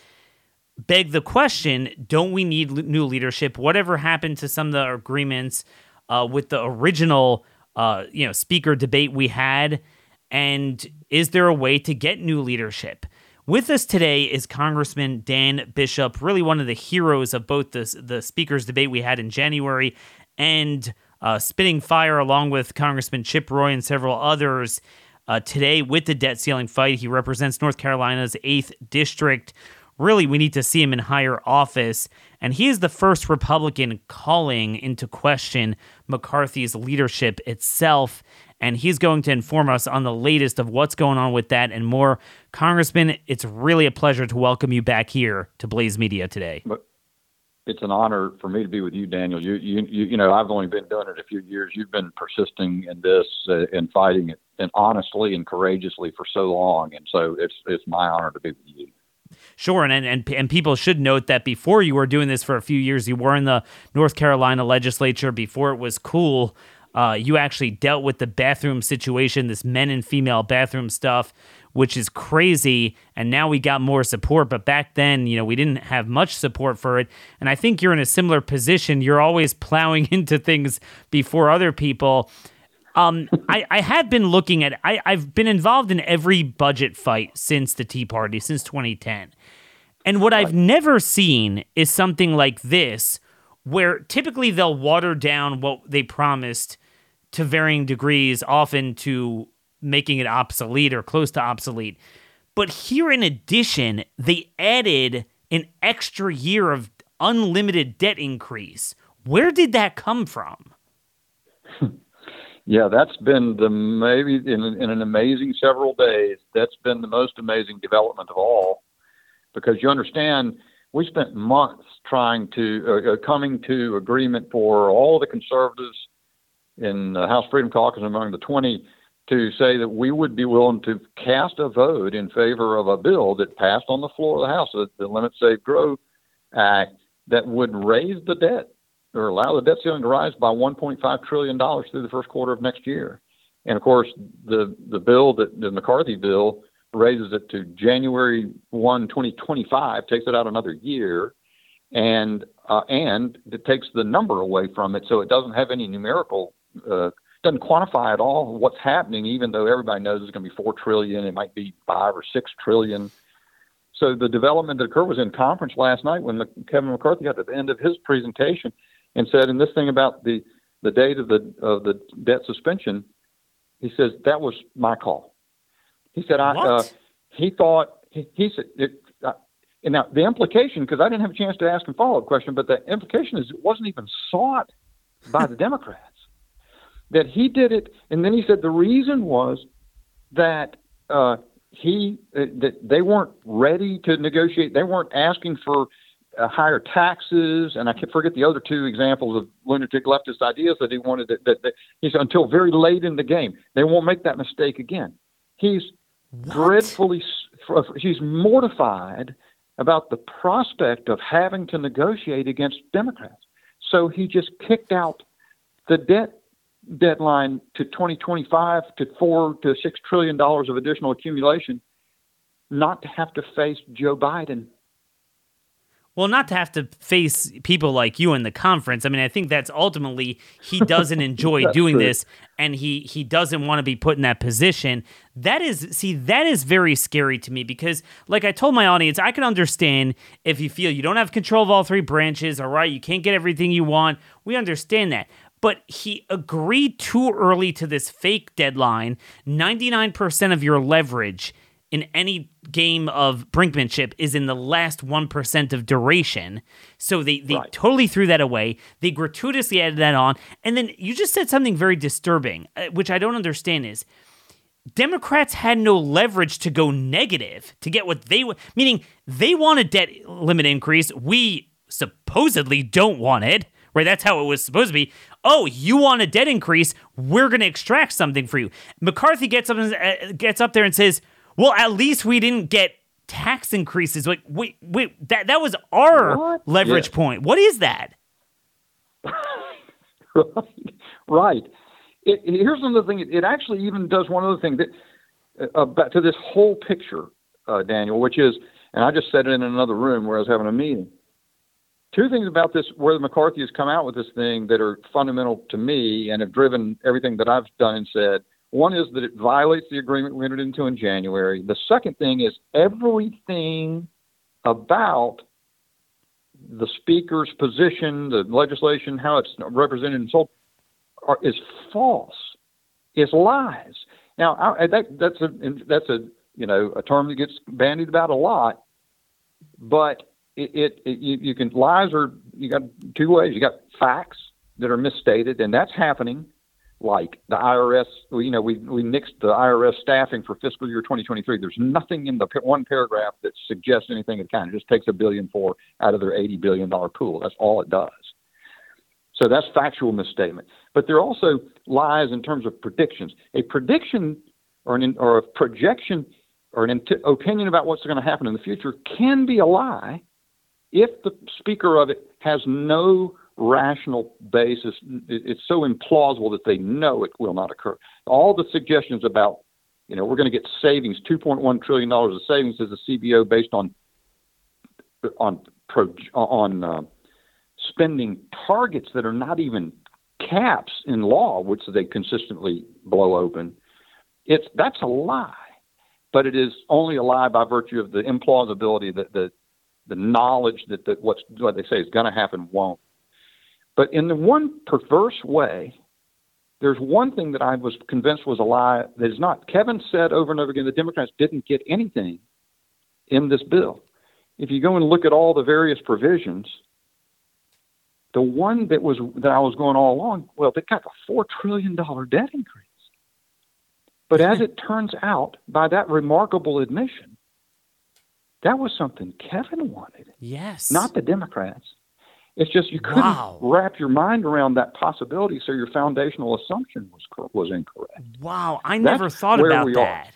beg the question, don't we need new leadership? Whatever happened to some of the agreements with the original speaker debate we had, and is there a way to get new leadership? With us today is Congressman Dan Bishop, really one of the heroes of both the speaker's debate we had in January and spitting fire along with Congressman Chip Roy and several others today with the debt ceiling fight. He represents North Carolina's 8th District. Really, we need to see him in higher office. And he is the first Republican calling into question McCarthy's leadership itself. And he's going to inform us on the latest of what's going on with that and more. Congressman, it's really a pleasure to welcome you back here to Blaze Media today. It's an honor for me to be with you, Daniel. You know, I've only been doing it a few years. You've been persisting in this and fighting it and honestly and courageously for so long. And so it's my honor to be with you. Sure, and people should note that before you were doing this for a few years, you were in the North Carolina legislature before it was cool. You actually dealt with the bathroom situation, this men and female bathroom stuff, which is crazy. And now we got more support, but back then, you know, we didn't have much support for it. And I think you're in a similar position. You're always plowing into things before other people. I have been looking at, I've been involved in every budget fight since the Tea Party, since 2010. And what I've never seen is something like this, where typically they'll water down what they promised to varying degrees, often to making it obsolete or close to obsolete. But here, in addition, they added an extra year of unlimited debt increase. Where did that come from? Yeah, that's been in an amazing several days. That's been the most amazing development of all, because you understand we spent months trying to coming to agreement for all the conservatives in the House Freedom Caucus among the 20 to say that we would be willing to cast a vote in favor of a bill that passed on the floor of the House, the Limit Safe Growth Act, that would raise the debt, or allow the debt ceiling to rise by $1.5 trillion through the first quarter of next year. And, of course, the bill, the McCarthy bill, raises it to January 1, 2025, takes it out another year, and it takes the number away from it, so it doesn't have any numerical, doesn't quantify at all what's happening, even though everybody knows it's going to be $4 trillion, it might be $5 or $6 trillion. So the development that occurred was in conference last night when Kevin McCarthy got to the end of his presentation and said, and this thing about the date of the debt suspension, He says, that was my call. He said, and now the implication, because I didn't have a chance to ask him a follow-up question, but the implication is it wasn't even sought by the Democrats, that he did it. And then he said the reason was that that they weren't ready to negotiate. They weren't asking for higher taxes. And I can't forget the other two examples of lunatic leftist ideas that he wanted. That he said until very late in the game, they won't make that mistake again. He's mortified about the prospect of having to negotiate against Democrats. So he just kicked out the debt deadline to 2025 to $4 to $6 trillion of additional accumulation, not to have to face Joe Biden. Well, not to have to face people like you in the conference. I mean, I think that's ultimately he doesn't enjoy doing this, and he doesn't want to be put in that position. That is very scary to me because, like I told my audience, I can understand if you feel you don't have control of all three branches, all right, you can't get everything you want. We understand that. But he agreed too early to this fake deadline, 99% of your leverage in any game of brinkmanship is in the last 1% of duration. So they totally threw that away. They gratuitously added that on. And then you just said something very disturbing, which I don't understand is Democrats had no leverage to go negative to get what they were, meaning they want a debt limit increase. We supposedly don't want it, right? That's how it was supposed to be. Oh, you want a debt increase? We're going to extract something for you. McCarthy gets up there and says, well, at least we didn't get tax increases. Like, wait, that was our leverage point. What is that? Right. Here's another thing. It actually even does one other thing that to this whole picture, Daniel, which is, and I just said it in another room where I was having a meeting. Two things about this, where McCarthy has come out with this thing that are fundamental to me and have driven everything that I've done and said. One is that it violates the agreement we entered into in January. The second thing is everything about the speaker's position, the legislation, how it's represented and sold, is false. It's lies. Now, that's a term that gets bandied about a lot, but you got two ways. You got facts that are misstated, and that's happening. Like the IRS, we nixed the IRS staffing for fiscal year 2023. There's nothing in the one paragraph that suggests anything of the kind. It just takes $1.4 billion out of their $80 billion pool. That's all it does. So that's factual misstatement. But there are also lies in terms of predictions. A prediction or a projection or an opinion about what's going to happen in the future can be a lie if the speaker of it has no rational basis. It's so implausible that they know it will not occur. All the suggestions about, we're going to get savings, $2.1 trillion of savings as a CBO based on spending targets that are not even caps in law, which they consistently blow open. That's a lie, but it is only a lie by virtue of the implausibility that the knowledge that what they say is going to happen won't. But in the one perverse way, there's one thing that I was convinced was a lie that is not. Kevin said over and over again, the Democrats didn't get anything in this bill. If you go and look at all the various provisions, the one that I was going all along, well, they got a $4 trillion debt increase. But as it turns out, by that remarkable admission, that was something Kevin wanted. Yes. Not the Democrats. It's just you couldn't wrap your mind around that possibility, so your foundational assumption was incorrect. Wow, I never thought about that.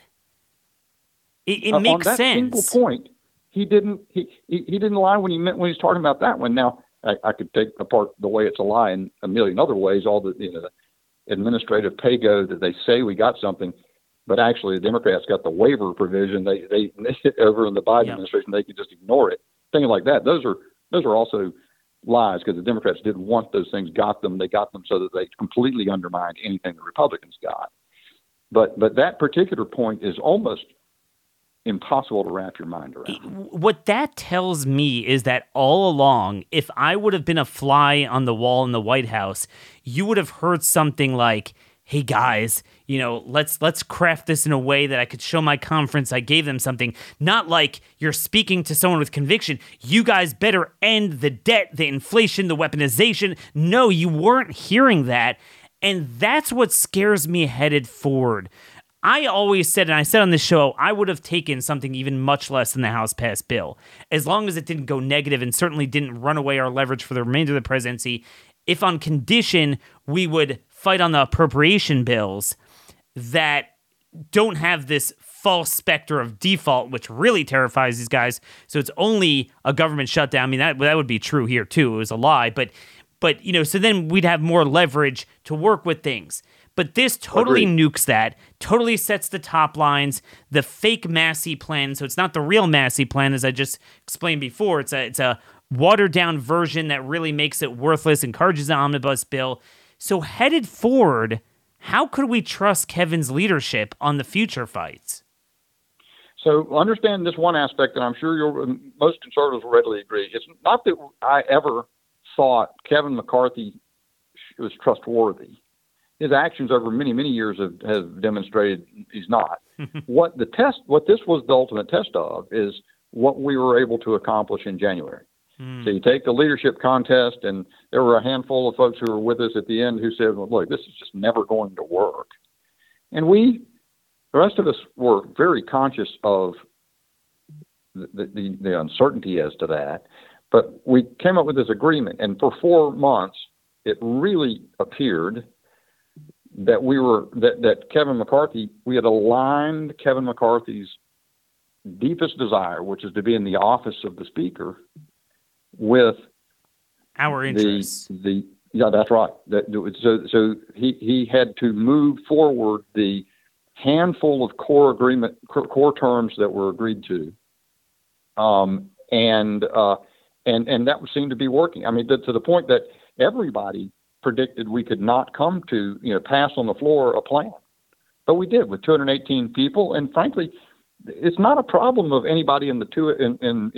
It makes sense. On that single point, he didn't lie when he was talking about that one. Now, I could take apart the way it's a lie in a million other ways, all the administrative pay-go that they say we got something, but actually the Democrats got the waiver provision. They over in the Biden administration, they could just ignore it. Things like that. Those are also lies, because the Democrats didn't want those things, they got them so that they completely undermined anything the Republicans got. But that particular point is almost impossible to wrap your mind around. What that tells me is that all along, if I would have been a fly on the wall in the White House, you would have heard something like, hey guys, you know, let's craft this in a way that I could show my conference I gave them something. Not like you're speaking to someone with conviction. You guys better end the debt, the inflation, the weaponization. No, you weren't hearing that. And that's what scares me headed forward. I always said, and I said on this show, I would have taken something even much less than the House-passed bill, as long as it didn't go negative and certainly didn't run away our leverage for the remainder of the presidency, if on condition we would fight on the appropriation bills that don't have this false specter of default, which really terrifies these guys. So it's only a government shutdown. I mean, that would be true here, too. It was a lie. But you know, so then we'd have more leverage to work with things. But this totally nukes that, totally sets the top lines, the fake Massie plan. So it's not the real Massie plan, as I just explained before. It's a watered-down version that really makes it worthless, encourages the omnibus bill. So headed forward, how could we trust Kevin's leadership on the future fights? So understand this one aspect that I'm sure most conservatives will readily agree. It's not that I ever thought Kevin McCarthy was trustworthy. His actions over many, many years have demonstrated he's not. What this was the ultimate test of is what we were able to accomplish in January. Mm. So you take the leadership contest, and there were a handful of folks who were with us at the end who said, well, look, this is just never going to work. And the rest of us were very conscious of the uncertainty as to that, but we came up with this agreement, and for 4 months, it really appeared that we had aligned Kevin McCarthy's deepest desire, which is to be in the office of the Speaker, with our interests. That's right. So he had to move forward the handful of core terms that were agreed to, and that seemed to be working. I mean, to the point that everybody predicted we could not come to, pass on the floor a plan. But we did with 218 people. And frankly, it's not a problem of anybody in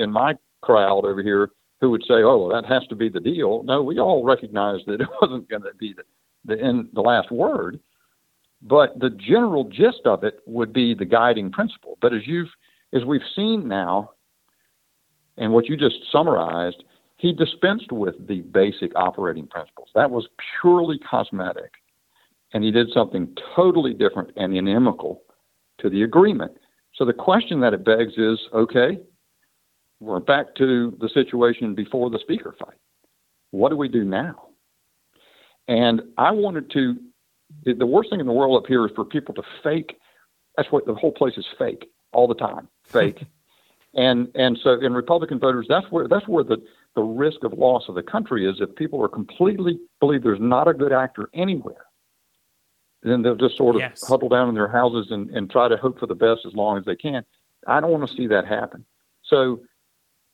my crowd over here who would say, oh, well, that has to be the deal. No, we all recognized that it wasn't going to be the last word. But the general gist of it would be the guiding principle. But as we've seen now, and what you just summarized, he dispensed with the basic operating principles. That was purely cosmetic. And he did something totally different and inimical to the agreement. So the question that it begs is, okay, we're back to the situation before the Speaker fight. What do we do now? And the worst thing in the world up here is for people to fake. That's what the whole place is, fake all the time, fake. And so in Republican voters, that's where the risk of loss of the country is. If people are completely believe there's not a good actor anywhere, then they'll just sort of huddle down in their houses and try to hope for the best as long as they can. I don't want to see that happen. So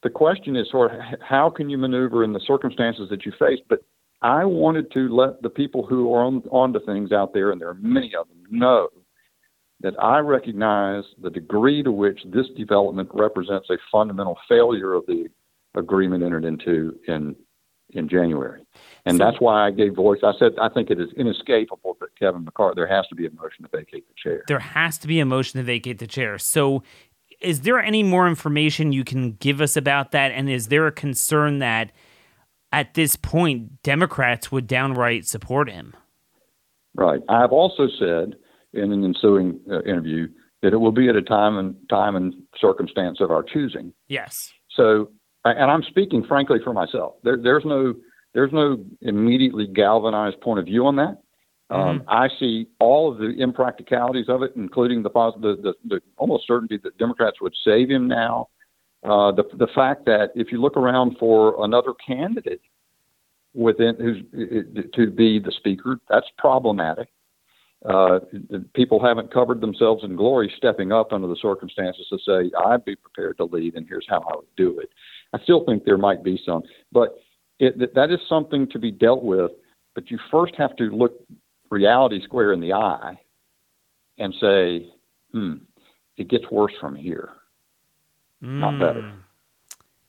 the question is sort of how can you maneuver in the circumstances that you face? But I wanted to let the people who are onto things out there, and there are many of them, know that I recognize the degree to which this development represents a fundamental failure of the agreement entered into in January. And that's why I gave voice. I said, I think it is inescapable that Kevin McCarthy, there has to be a motion to vacate the chair. There has to be a motion to vacate the chair. So is there any more information you can give us about that? And is there a concern that at this point, Democrats would downright support him? Right. I've also said in an ensuing interview that it will be at a time and circumstance of our choosing. Yes. So, and I'm speaking frankly for myself. There's no immediately galvanized point of view on that. Mm-hmm. I see all of the impracticalities of it, including the almost certainty that Democrats would save him now. The fact that if you look around for another candidate to be the Speaker, that's problematic. People haven't covered themselves in glory stepping up under the circumstances to say, I'd be prepared to lead and here's how I would do it. I still think there might be some, but that is something to be dealt with. But you first have to look reality square in the eye and say, it gets worse from here, not better.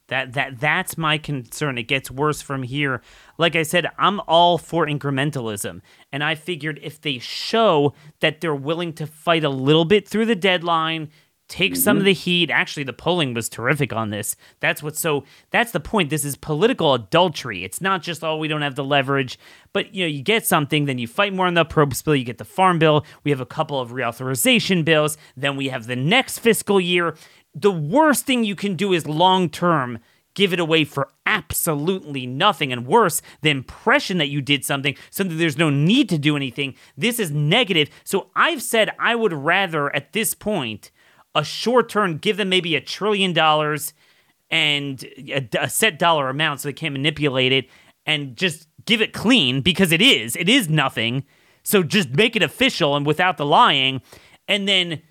That's my concern. It gets worse from here. Like I said, I'm all for incrementalism. And I figured if they show that they're willing to fight a little bit through the deadline, take some of the heat. Actually, the polling was terrific on this. That's the point. This is political adultery. It's not just, oh, we don't have the leverage. But, you know, you get something, then you fight more on the appropriates bill. You get the farm bill. We have a couple of reauthorization bills. Then we have the next fiscal year. The worst thing you can do is long-term give it away for absolutely nothing, and worse, the impression that you did something there's no need to do anything. This is negative. So I've said I would rather, at this point, a short term, give them maybe $1 trillion and a set dollar amount so they can't manipulate it, and just give it clean, because it is nothing. So just make it official and without the lying, and then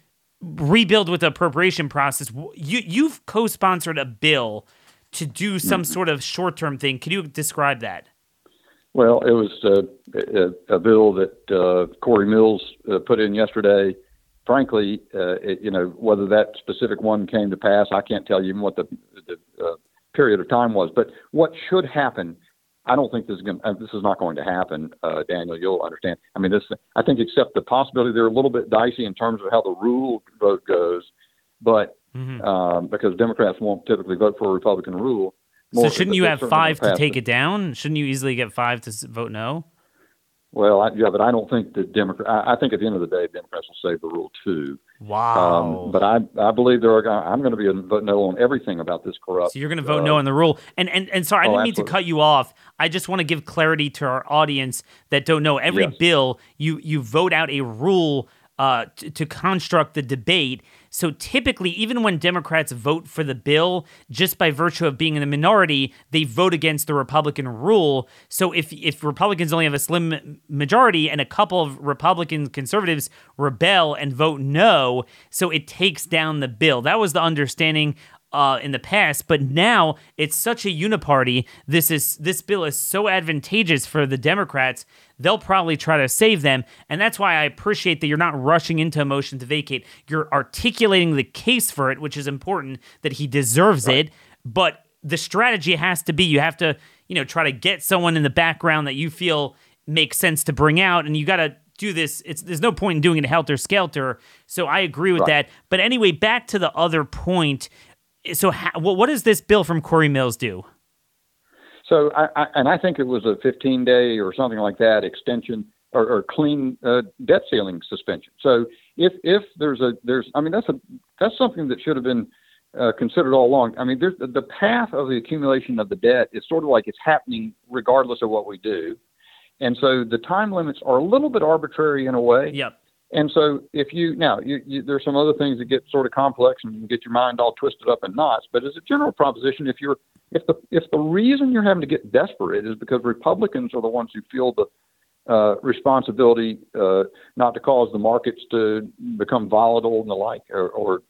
rebuild with the appropriation process. You've co-sponsored a bill to do some sort of short term thing. Can you describe that? Well, it was a bill that Cory Mills put in yesterday. Frankly, whether that specific one came to pass, I can't tell you even what the period of time was. But what should happen, I don't think this is not going to happen, Daniel, you'll understand. I mean, I think, except the possibility, they're a little bit dicey in terms of how the rule vote goes, but because Democrats won't typically vote for a Republican rule. So shouldn't you have 5 to take it down? Shouldn't you easily get 5 to vote no? Well, but I don't think I think at the end of the day, Democrats will save the rule too. Wow! But I believe I'm going to be a vote no on everything about this corrupt. So you're going to vote no on the rule. And sorry, I didn't mean to cut you off. I just want to give clarity to our audience that don't know. Every bill, you vote out a rule to construct the debate. So typically, even when Democrats vote for the bill, just by virtue of being in the minority, they vote against the Republican rule. So if Republicans only have a slim majority and a couple of Republican conservatives rebel and vote no, so it takes down the bill. That was the understanding in the past, but now it's such a uniparty. This bill is so advantageous for the Democrats. They'll probably try to save them. And that's why I appreciate that you're not rushing into a motion to vacate. You're articulating the case for it, which is important, that he deserves it. But the strategy has to be, you have to, try to get someone in the background that you feel makes sense to bring out. And you got to do this. There's no point in doing it helter-skelter. So I agree with that. But anyway, back to the other point. So what does this bill from Cory Mills do? So, I think it was a 15-day or something like that extension or clean debt ceiling suspension. So, if that's something that should have been considered all along. I mean, the path of the accumulation of the debt is sort of like it's happening regardless of what we do, and so the time limits are a little bit arbitrary in a way. Yep. And so, if you there's some other things that get sort of complex and you can get your mind all twisted up in knots. But as a general proposition, if the reason you're having to get desperate is because Republicans are the ones who feel the responsibility not to cause the markets to become volatile and the like, or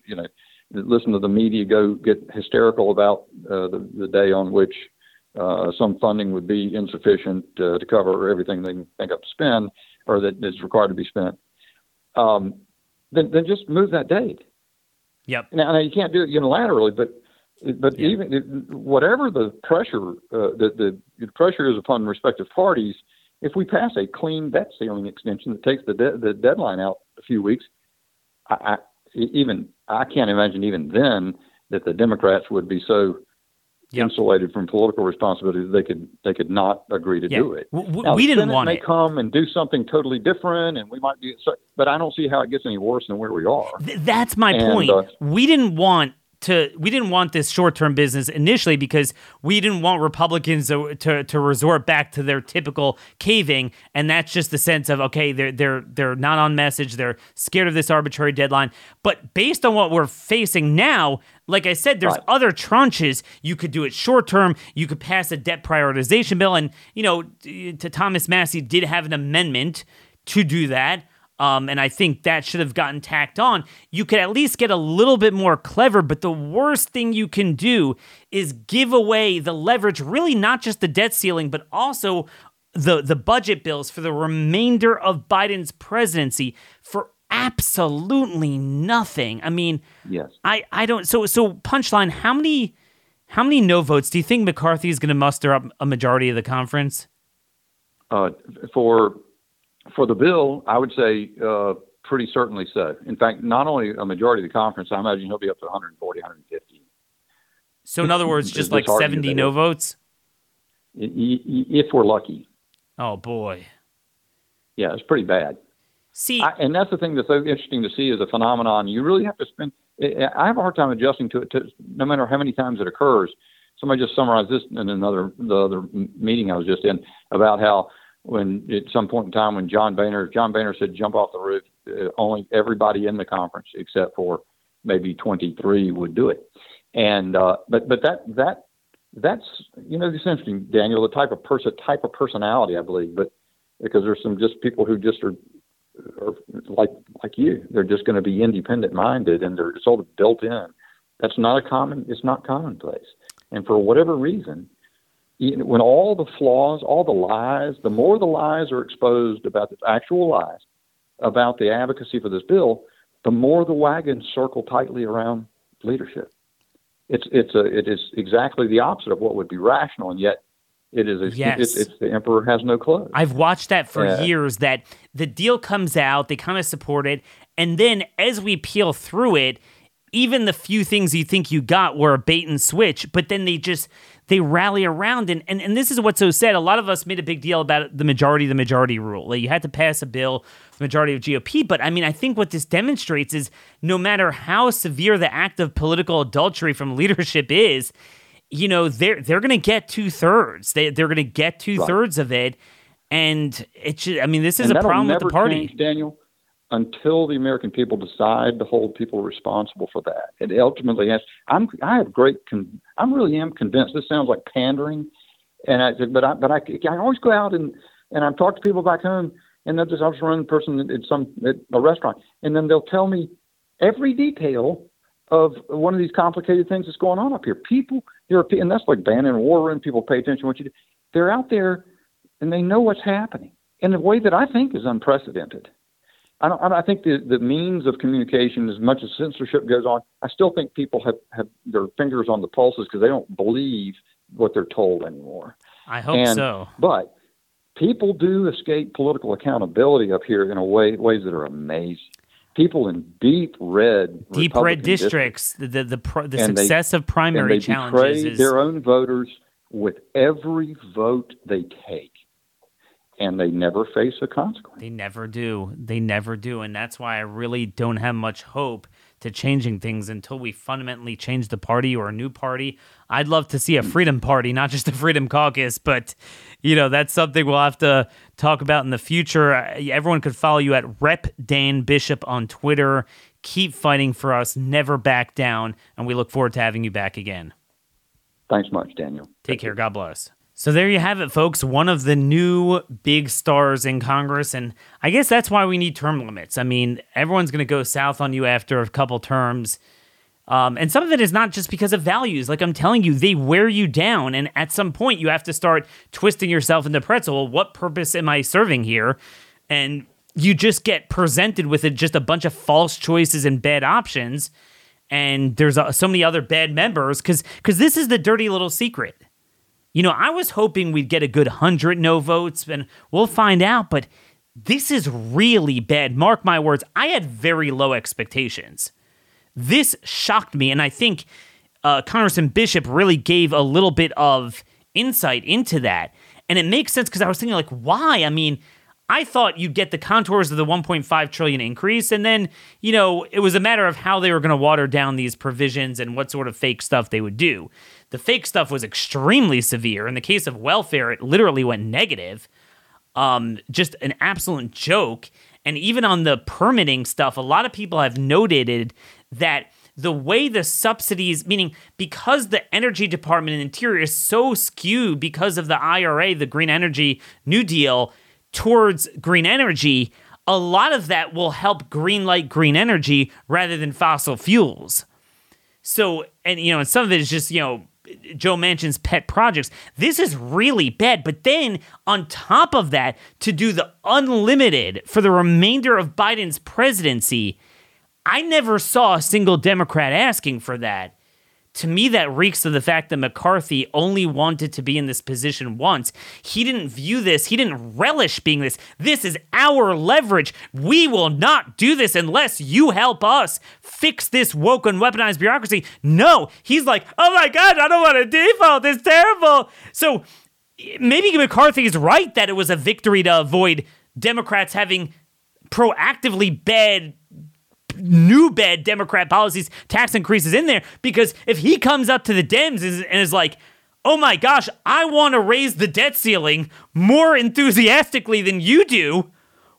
listen to the media go get hysterical about the day on which some funding would be insufficient to cover everything they can think up to spend or that is required to be spent, then just move that date. Yep. Now you can't do it unilaterally, but even whatever the pressure, the pressure is upon respective parties, if we pass a clean debt ceiling extension that takes the deadline out a few weeks, I can't imagine even then that the Democrats would be so insulated from political responsibility that they could not agree to do it. We didn't want it. They may come and do something totally different, and we might be. But I don't see how it gets any worse than where we are. That's my point. We didn't want this short-term business initially because we didn't want Republicans to resort back to their typical caving, and that's just the sense of, okay, they're not on message, they're scared of this arbitrary deadline. But based on what we're facing now, like I said, there's other tranches. You could do it short-term. You could pass a debt prioritization bill, and to Thomas Massie did have an amendment to do that. And I think that should have gotten tacked on. You could at least get a little bit more clever, but the worst thing you can do is give away the leverage, really not just the debt ceiling, but also the budget bills for the remainder of Biden's presidency for absolutely nothing. I mean, yes. I don't. So punchline, how many How many no votes do you think McCarthy is going to muster up a majority of the conference? For the bill, I would say pretty certainly so. In fact, not only a majority of the conference, I imagine he'll be up to 140, 150. So in other words, just like 70 no votes? If we're lucky. Oh, boy. Yeah, it's pretty bad. See, and that's the thing that's so interesting to see is a phenomenon. You really have to spend – I have a hard time adjusting to it no matter how many times it occurs. Somebody just summarized this in the other meeting I was just in about how when at some point in time when John Boehner said jump off the roof, only everybody in the conference except for maybe 23 would do it. And but that's you know, it's interesting, Daniel, the type of personality, I believe, but because there's some just people who just are like you, they're just going to be independent minded and they're sort of built in. That's not it's not commonplace. And for whatever reason, when all the flaws, all the lies, the more the lies are exposed about the actual lies about the advocacy for this bill, the more the wagons circle tightly around leadership. It is exactly the opposite of what would be rational, and yet it is. It's the emperor has no clothes. I've watched that for years. That the deal comes out, they kind of support it, and then as we peel through it, even the few things you think you got were a bait and switch. But then they rally around, and this is what's so sad. A lot of us made a big deal about the majority rule. Like you had to pass a bill, the majority of GOP. But I mean, I think what this demonstrates is no matter how severe the act of political adultery from leadership is, you know, they're going to get 2/3. They're going to get 2/3 of it, and this is a problem with the party, change, Daniel. Until the American people decide to hold people responsible for that, it ultimately has. I really am convinced. This sounds like pandering, but I always go out and I talk to people back home, and they'll just I'll just run a person at a restaurant, and then they'll tell me every detail of one of these complicated things that's going on up here. People, and that's like Bannon War Room. People pay attention to what you do. They're out there, and they know what's happening in a way that I think is unprecedented. I think the means of communication, as much as censorship goes on, I still think people have their fingers on the pulses because they don't believe what they're told anymore. I hope so. But people do escape political accountability up here in ways that are amazing. People in deep red districts, the success of primary challenges, and they betray their own voters with every vote they take. And they never face a consequence. They never do. And that's why I really don't have much hope to changing things until we fundamentally change the party or a new party. I'd love to see a freedom party, not just a freedom caucus. But, you know, that's something we'll have to talk about in the future. Everyone could follow you at Rep Dan Bishop on Twitter. Keep fighting for us. Never back down. And we look forward to having you back again. Thanks much, Daniel. Take care. God bless. So there you have it, folks, one of the new big stars in Congress, and I guess that's why we need term limits. I mean, everyone's going to go south on you after a couple terms, and some of it is not just because of values. Like I'm telling you, they wear you down, and at some point you have to start twisting yourself into pretzel. What purpose am I serving here? And you just get presented with just a bunch of false choices and bad options, and there's so many other bad members, because this is the dirty little secret. You know, I was hoping we'd get a good 100 no votes, and we'll find out, but this is really bad. Mark my words, I had very low expectations. This shocked me, and I think Congressman Bishop really gave a little bit of insight into that. And it makes sense because I was thinking, like, why? I mean, I thought you'd get the contours of the $1.5 trillion increase, and then, you know, it was a matter of how they were going to water down these provisions and what sort of fake stuff they would do. The fake stuff was extremely severe. In the case of welfare, it literally went negative. Just an absolute joke. And even on the permitting stuff, a lot of people have noted that the way the subsidies, meaning because the Energy Department and Interior is so skewed because of the IRA, the Green Energy New Deal, towards green energy, a lot of that will help greenlight green energy rather than fossil fuels. So, and, you know, and some of it is just, you know, Joe Manchin's pet projects. This is really bad. But then on top of that, to do the unlimited for the remainder of Biden's presidency, I never saw a single Democrat asking for that. To me, that reeks of the fact that McCarthy only wanted to be in this position once. He didn't view this. He didn't relish being this. This is our leverage. We will not do this unless you help us fix this woke and weaponized bureaucracy. No, he's like, oh my God, I don't want to default. It's terrible. So maybe McCarthy is right that it was a victory to avoid Democrats having proactively bad Democrat policies, tax increases in there, because if he comes up to the Dems and is like, oh my gosh, I want to raise the debt ceiling more enthusiastically than you do,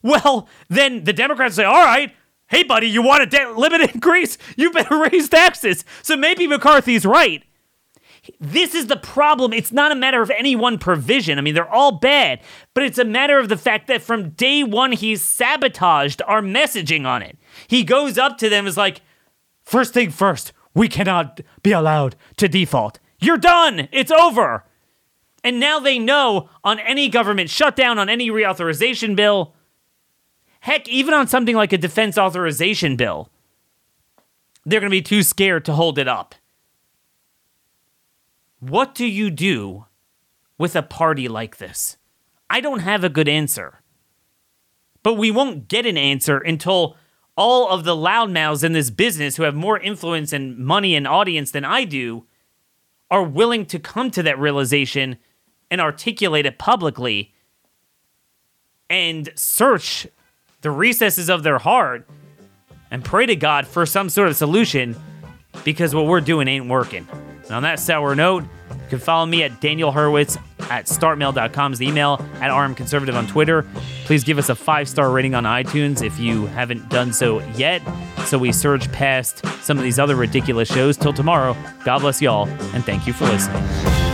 well, then the Democrats say, all right, hey buddy, you want a debt limit increase? You better raise taxes. So maybe McCarthy's right. This is the problem. It's not a matter of any one provision. I mean, they're all bad, but it's a matter of the fact that from day one, he's sabotaged our messaging on it. He goes up to them and is like, first thing first, we cannot be allowed to default. You're done. It's over. And now they know on any government shutdown, on any reauthorization bill, heck, even on something like a defense authorization bill, they're going to be too scared to hold it up. What do you do with a party like this? I don't have a good answer. But we won't get an answer until all of the loudmouths in this business who have more influence and money and audience than I do are willing to come to that realization and articulate it publicly and search the recesses of their heart and pray to God for some sort of solution, because what we're doing ain't working. And on that sour note, you can follow me at Daniel Horowitz at startmail.com is the email, at @armconservative on Twitter. Please give us a 5-star rating on iTunes if you haven't done so yet, so we surge past some of these other ridiculous shows. Till tomorrow, God bless y'all, and thank you for listening.